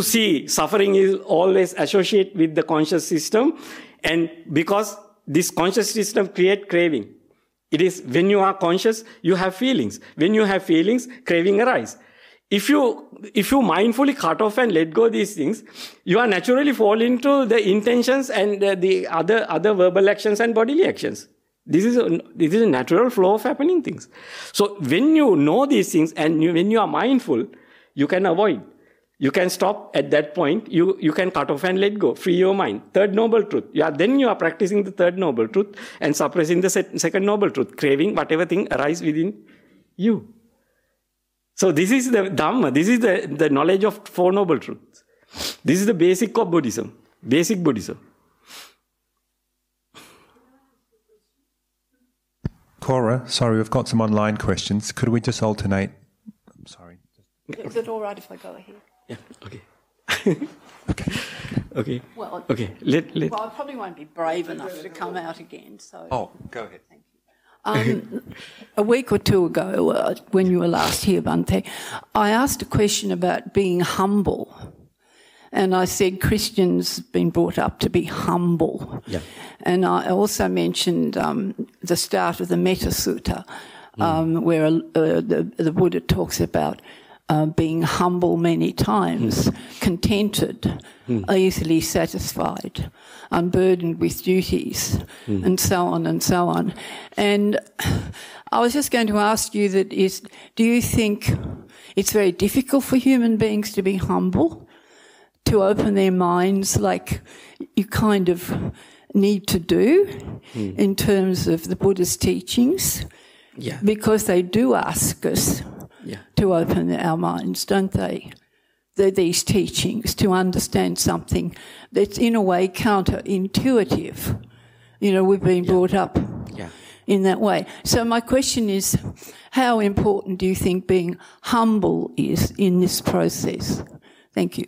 see suffering is always associated with the conscious system, and because this conscious system creates craving. It is when you are conscious, you have feelings. When you have feelings, craving arises. If you mindfully cut off and let go of these things, you are naturally fall into the intentions and the other verbal actions and bodily actions. This is a natural flow of happening things. So when you know these things and when you are mindful, you can avoid. You can stop at that point. You can cut off and let go. Free your mind. Third noble truth. Then you are practicing the third noble truth and suppressing the second noble truth. Craving whatever thing arises within you. So this is the Dhamma. This is the knowledge of Four Noble Truths. This is the basic of Buddhism. Basic Buddhism. Cora, sorry, we've got some online questions. Could we just alternate? I'm sorry. Is it all right if I go ahead? Yeah, okay. Okay. Well, okay. I probably won't be brave enough to come out again. So. Oh, go ahead. Thank you. A week or two ago, when you were last here, Bhante, I asked a question about being humble. And I said Christians have been brought up to be humble. Yeah. And I also mentioned the start of the Metta Sutta, where the Buddha talks about being humble many times, contented, easily satisfied, unburdened with duties, and so on and so on. And I was just going to ask you that is, do you think it's very difficult for human beings to be humble, to open their minds like you kind of need to do in terms of the Buddha's teachings? Yeah. Because they do ask us to open our minds, don't they? These teachings, to understand something that's in a way counterintuitive. You know, we've been brought up in that way. So my question is, how important do you think being humble is in this process? Thank you.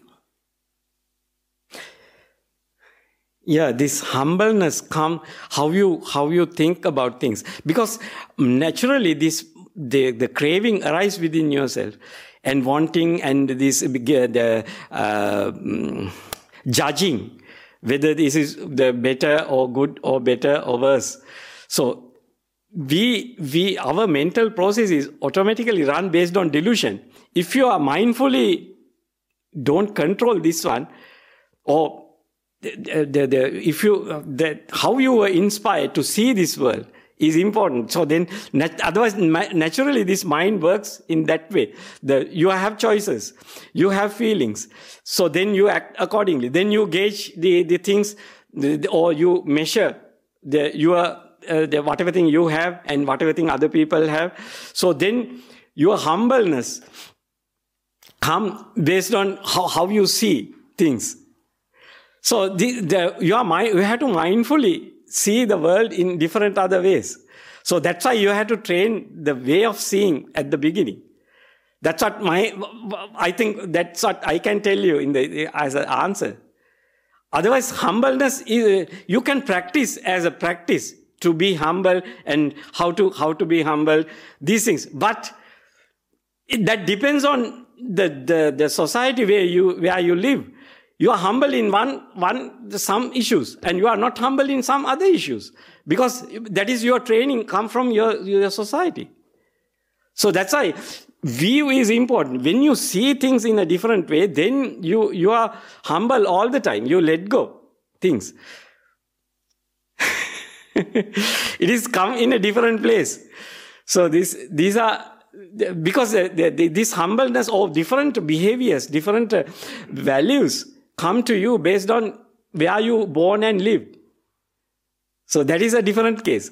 Yeah, this humbleness comes how you think about things, because naturally the craving arises within yourself, and wanting and this judging whether this is the better or good or better or worse. So our mental process is automatically run based on delusion. If you are mindfully don't control this one, or how you were inspired to see this world is important. So then, otherwise, naturally, this mind works in that way. You have choices, you have feelings. So then you act accordingly. Then you gauge the things, or you measure whatever thing you have and whatever thing other people have. So then your humbleness comes based on how you see things. So you have to mindfully see the world in different other ways. So that's why you have to train the way of seeing at the beginning. That's what I think that's what I can tell you as an answer. Otherwise, humbleness is, you can practice as a practice to be humble and how to be humble, these things. But that depends on the society where you live. You are humble in some issues, and you are not humble in some other issues, because that is your training come from your society. So that's why view is important. When you see things in a different way, then you are humble all the time. You let go things. It is come in a different place. So these are. Because this humbleness of different behaviors, different values come to you based on where you born and live. So that is a different case.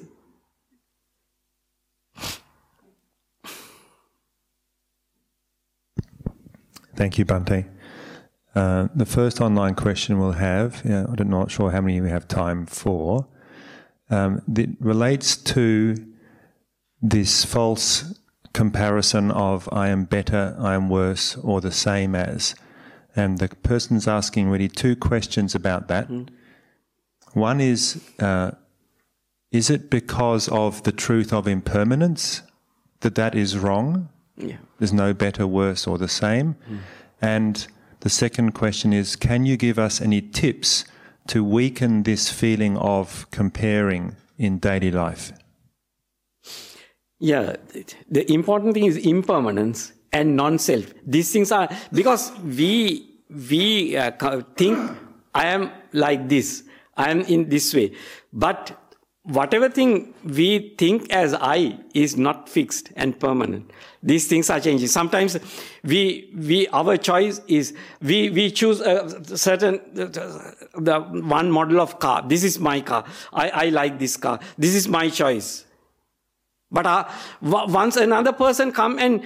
Thank you, Bhante. The first online question we'll have, I'm not sure how many we have time for, that relates to this false comparison of I am better, I am worse, or the same as. And the person's asking really two questions about that. One is it because of the truth of impermanence that is wrong? Yeah. There's no better, worse, or the same. And the second question is, can you give us any tips to weaken this feeling of comparing in daily life? Yeah, the important thing is impermanence and non-self. These things are, because we think I am like this, I am in this way. But whatever thing we think as I is not fixed and permanent. These things are changing. Sometimes our choice is we choose a certain the one model of car. This is my car. I like this car. This is my choice. But once another person come and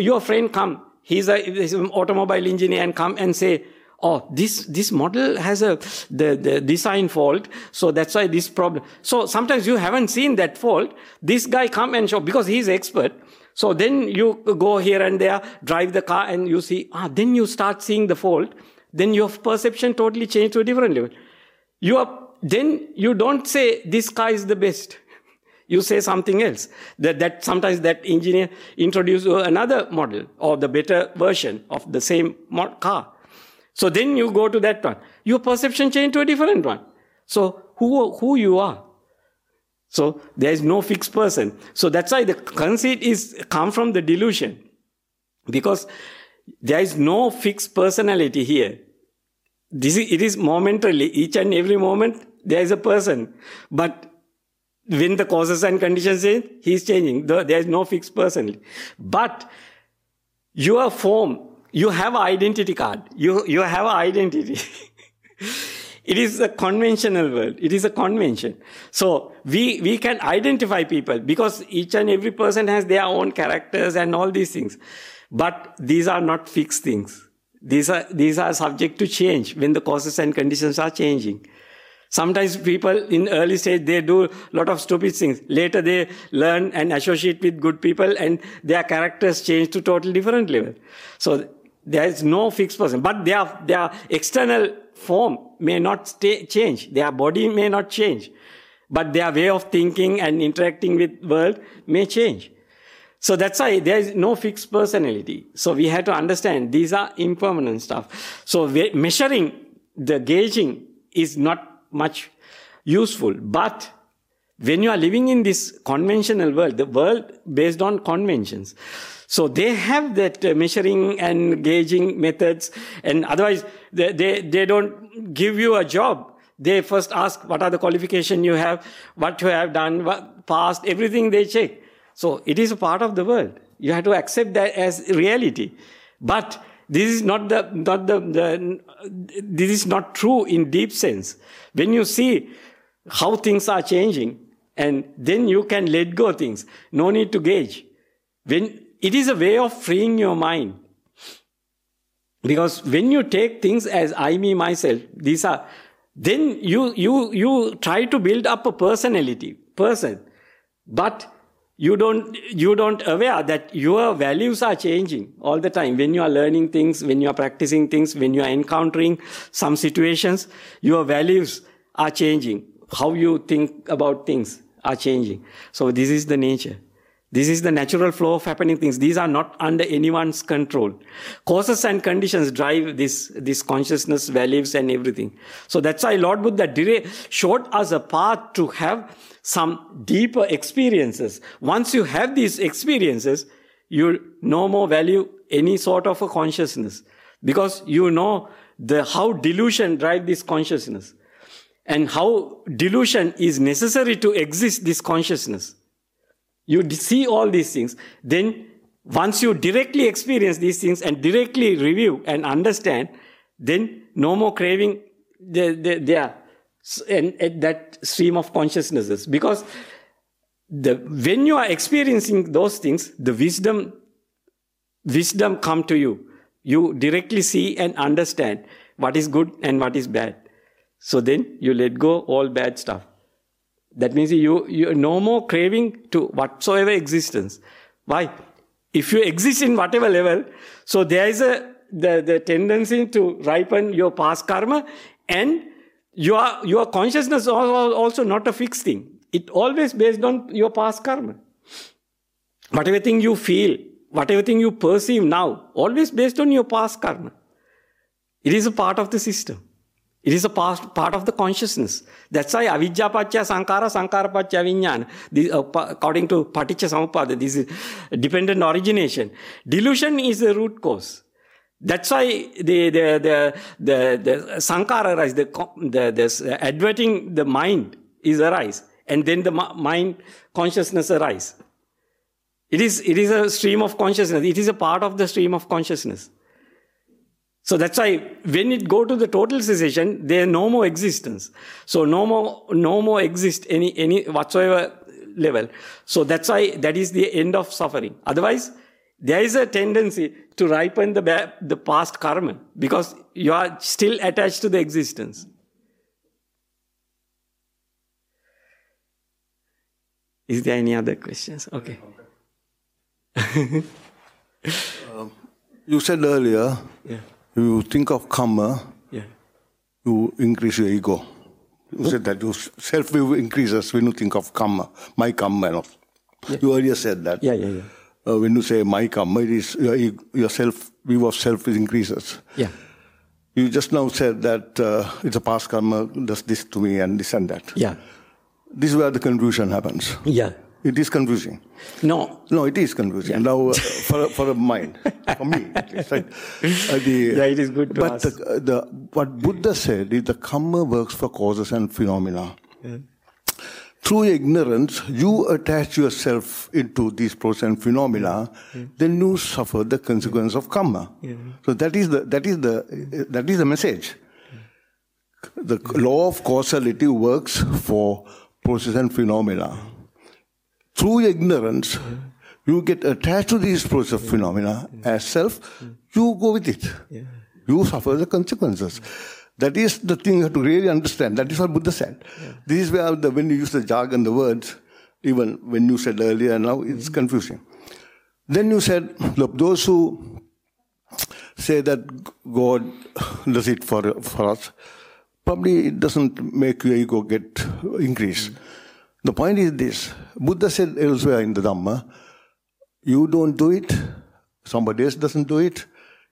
your friend come, he's an automobile engineer, and come and say, oh, this model has the design fault, so that's why this problem. So sometimes you haven't seen that fault. This guy come and show, because he's expert. So then you go here and there, drive the car, and you see, then you start seeing the fault. Then your perception totally changed to a different level. Then you don't say, this car is the best. You say something else. That sometimes that engineer introduces another model or the better version of the same car. So then you go to that one. Your perception changes to a different one. So who you are? So there is no fixed person. So that's why the conceit is come from the delusion, because there is no fixed personality here. It is momentarily. Each and every moment there is a person, but when the causes and conditions change, he is changing. There is no fixed person. But your form, you have an identity card. You have an identity. It is a conventional world. It is a convention. So we can identify people, because each and every person has their own characters and all these things. But these are not fixed things. These are subject to change when the causes and conditions are changing. Sometimes people in early stage, they do a lot of stupid things. Later they learn and associate with good people and their characters change to totally different level. So there is no fixed person. But their external form may not change. Their body may not change. But their way of thinking and interacting with world may change. So that's why there is no fixed personality. So we have to understand these are impermanent stuff. So measuring, the gauging is not much useful. But when you are living in this conventional world, the world based on conventions, so they have that measuring and gauging methods, and otherwise they don't give you a job. They first ask what are the qualifications you have, what you have done, what past, everything they check. So it is a part of the world. You have to accept that as reality. But this is this is not true in deep sense. When you see how things are changing, and then you can let go things. No need to gauge. When it is a way of freeing your mind. Because when you take things as I, me, myself, these are, then you try to build up a person, but you don't aware that your values are changing all the time. When you are learning things, when you are practicing things, when you are encountering some situations, your values are changing. How you think about things are changing. So this is the nature. This is the natural flow of happening things. These are not under anyone's control. Causes and conditions drive this consciousness, values and everything. So that's why Lord Buddha showed us a path to have some deeper experiences. Once you have these experiences, you no more value any sort of a consciousness, because you know how delusion drives this consciousness and how delusion is necessary to exist this consciousness. You see all these things. Then once you directly experience these things and directly review and understand, then no more craving there and that stream of consciousnesses. Because when you are experiencing those things, the wisdom come to you. You directly see and understand what is good and what is bad. So then you let go all bad stuff. That means you no more craving to whatsoever existence. Why? If you exist in whatever level, so there is the tendency to ripen your past karma, and your consciousness also not a fixed thing. It always based on your past karma. Whatever thing you feel, whatever thing you perceive now, always based on your past karma. It is a part of the system. It is a part of the consciousness. That's why avijja pacca sankara, sankara pacca vijnana. According to paticca samuppada, this is dependent origination. Delusion is the root cause. That's why the sankara arise, adverting the mind is arise, and then the mind consciousness arise. It is a stream of consciousness. It is a part of the stream of consciousness. So that's why when it go to the total cessation, there no more existence. So no more exist any whatsoever level. So that's why that is the end of suffering. Otherwise, there is a tendency to ripen the past karma, because you are still attached to the existence. Is there any other questions? Okay. You said earlier. Yeah. You think of karma, yeah. You increase your ego. You said that your self-view increases when you think of karma, my karma. Yeah. You earlier said that. Yeah. When you say my karma, it is your self-view of self increases. Yeah. You just now said that it's a past karma does this to me and this and that. Yeah. This is where the confusion happens. Yeah. It is confusing. No, it is confusing. Yeah. Now, for a mind, for me, at least, right? It is good to ask. What Buddha said is the karma works for causes and phenomena. Yeah. Through ignorance, you attach yourself into these process and phenomena, yeah. Then you suffer the consequence of karma. Yeah. So that is the message. Yeah. The law of causality works for process and phenomena. Through ignorance, yeah. You get attached to these process yeah. phenomena yeah. as self, yeah. You go with it. Yeah. You suffer the consequences. Yeah. That is the thing you have to really understand. That is what Buddha said. Yeah. This is where when you use the jargon, the words, even when you said earlier, now it's confusing. Then you said, look, those who say that God does it for us, probably it doesn't make your ego get increased. The point is this. Buddha said elsewhere in the Dhamma, you don't do it, somebody else doesn't do it,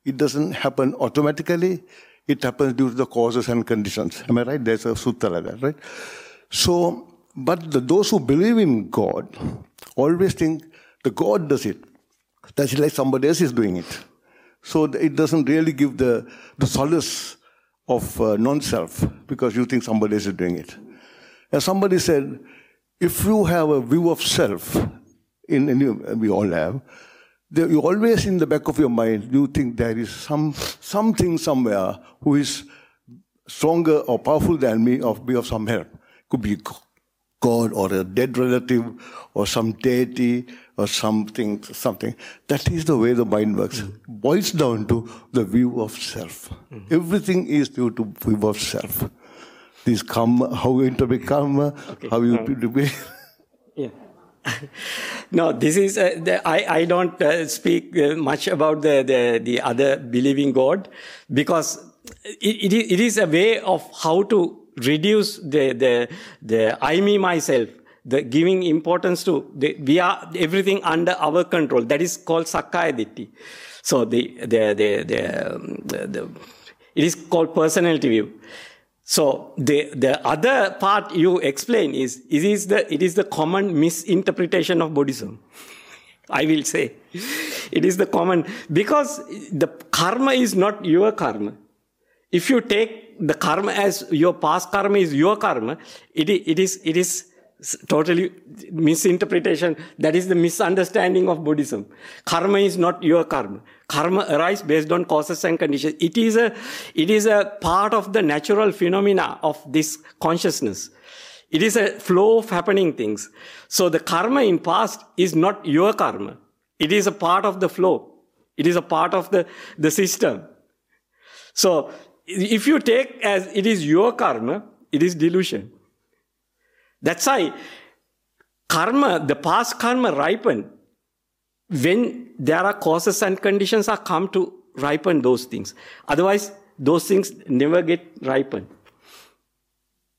it doesn't happen automatically, it happens due to the causes and conditions. Am I right? There's a sutta like that, right? So, but those who believe in God always think that God does it. That's like somebody else is doing it. So it doesn't really give the solace of non-self, because you think somebody else is doing it. And somebody said, if you have a view of self, we all have, you always in the back of your mind, you think there is something somewhere who is stronger or powerful than me, or be of some help. Could be God or a dead relative or some deity or something. That is the way the mind works. It boils down to the view of self. Mm-hmm. Everything is due to view of self. This karma, how you interpret karma, okay. How you debate. Yeah. No, this is, I don't speak much about the other believing God, because it is a way of how to reduce the I, me, myself, the giving importance to, we are everything under our control. That is called sakkaya ditti. So it is called personality view. So the other part you explain is, it is the common misinterpretation of Buddhism. I will say. It is the common, because the karma is not your karma. If you take the karma as your past karma is your karma, it is totally misinterpretation. That is the misunderstanding of Buddhism. Karma is not your karma. Karma arises based on causes and conditions. It is a part of the natural phenomena of this consciousness. It is a flow of happening things. So the karma in past is not your karma. It is a part of the flow. It is a part of the system. So if you take as it is your karma, it is delusion. That's why karma, the past karma ripen when there are causes and conditions are come to ripen those things. Otherwise, those things never get ripened.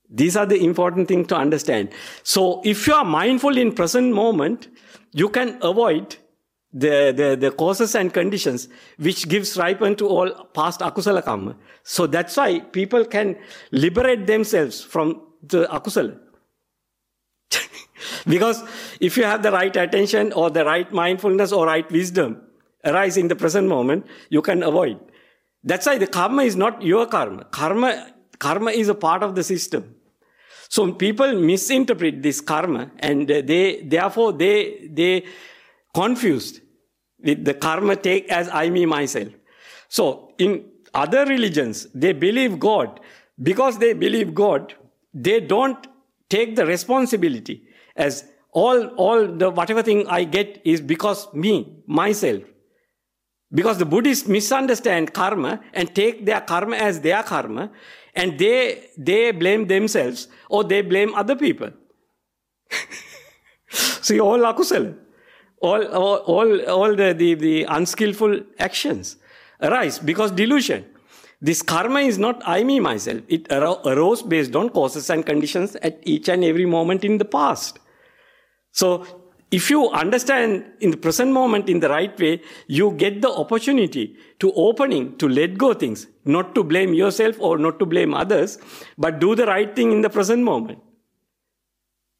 These are the important things to understand. So if you are mindful in present moment, you can avoid the causes and conditions which gives ripen to all past akusala karma. So that's why people can liberate themselves from the akusala. Because if you have the right attention or the right mindfulness or right wisdom arise in the present moment, you can avoid. That's why the karma is not your karma. Karma is a part of the system. So people misinterpret this karma, and they confused with the karma take as I, me, myself. So in other religions, they believe God. Because they believe God, they don't take the responsibility. As all the whatever thing I get is because me, myself. Because the Buddhists misunderstand karma and take their karma as their karma, and they blame themselves or they blame other people. See, all akusala, all the unskillful actions arise because delusion. This karma is not I, me, myself. It arose based on causes and conditions at each and every moment in the past. So if you understand in the present moment in the right way, you get the opportunity to opening, to let go things, not to blame yourself or not to blame others, but do the right thing in the present moment.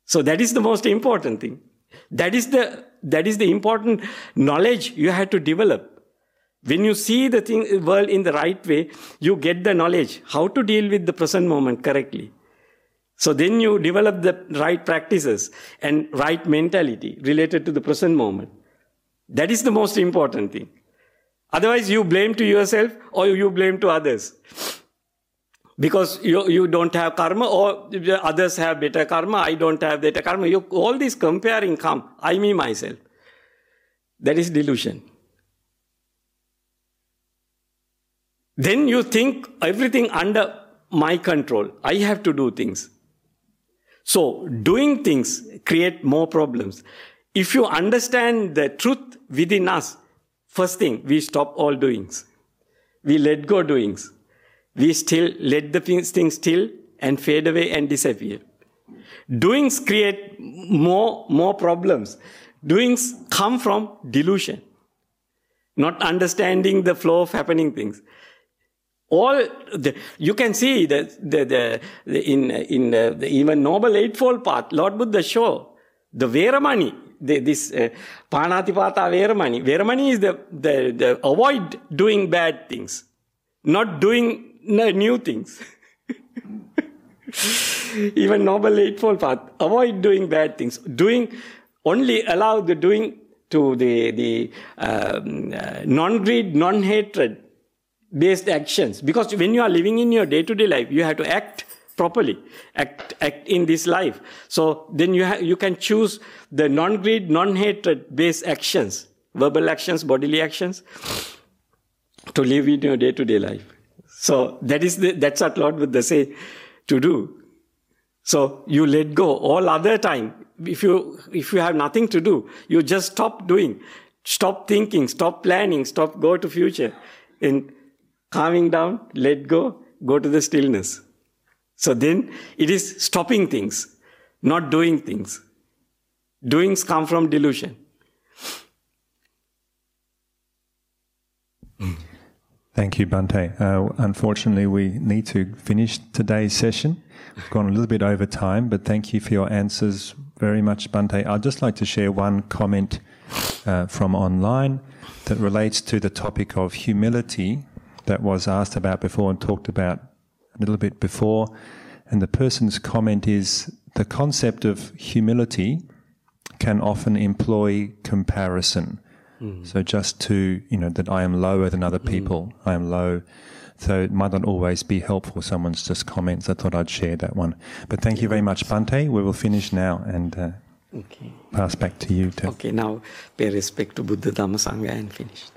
So that is the most important thing. That is the important knowledge you have to develop. When you see the world in the right way, you get the knowledge how to deal with the present moment correctly. So then you develop the right practices and right mentality related to the present moment. That is the most important thing. Otherwise, you blame to yourself or you blame to others. Because you don't have karma, or others have better karma, I don't have better karma. All this comparing comes, I, me, myself. That is delusion. Then you think everything under my control. I have to do things. So doing things create more problems. If you understand the truth within us, first thing, we stop all doings. We let go doings. We still let the things still and fade away and disappear. Doings create more problems. Doings come from delusion, not understanding the flow of happening things. You can see in the even Noble Eightfold Path, Lord Buddha show the veramani, panatipata veramani. Veramani is the avoid doing bad things, not doing new things. Even Noble Eightfold Path, avoid doing bad things. Only allow the doing to the non-greed, non-hatred based actions. Because when you are living in your day-to-day life, you have to act properly, act in this life. So then you can choose the non-greed, non-hatred based actions, verbal actions, bodily actions, to live in your day-to-day life. So that's what Lord Buddha say to do. So you let go all other time. If you have nothing to do, you just stop doing, stop thinking, stop planning, stop go to future. In calming down, let go, go to the stillness. So then it is stopping things, not doing things. Doings come from delusion. Thank you, Bhante. Unfortunately, we need to finish today's session. We've gone a little bit over time, but thank you for your answers very much, Bhante. I'd just like to share one comment from online that relates to the topic of humility that was asked about before and talked about a little bit before. And the person's comment is, the concept of humility can often employ comparison. Mm. So just to, that I am lower than other people, I am low. So it might not always be helpful, someone's just comments. I thought I'd share that one. But thank you very much, Bhante. We will finish now and pass back to you. Now pay respect to Buddha, Dhamma, Sangha and finish.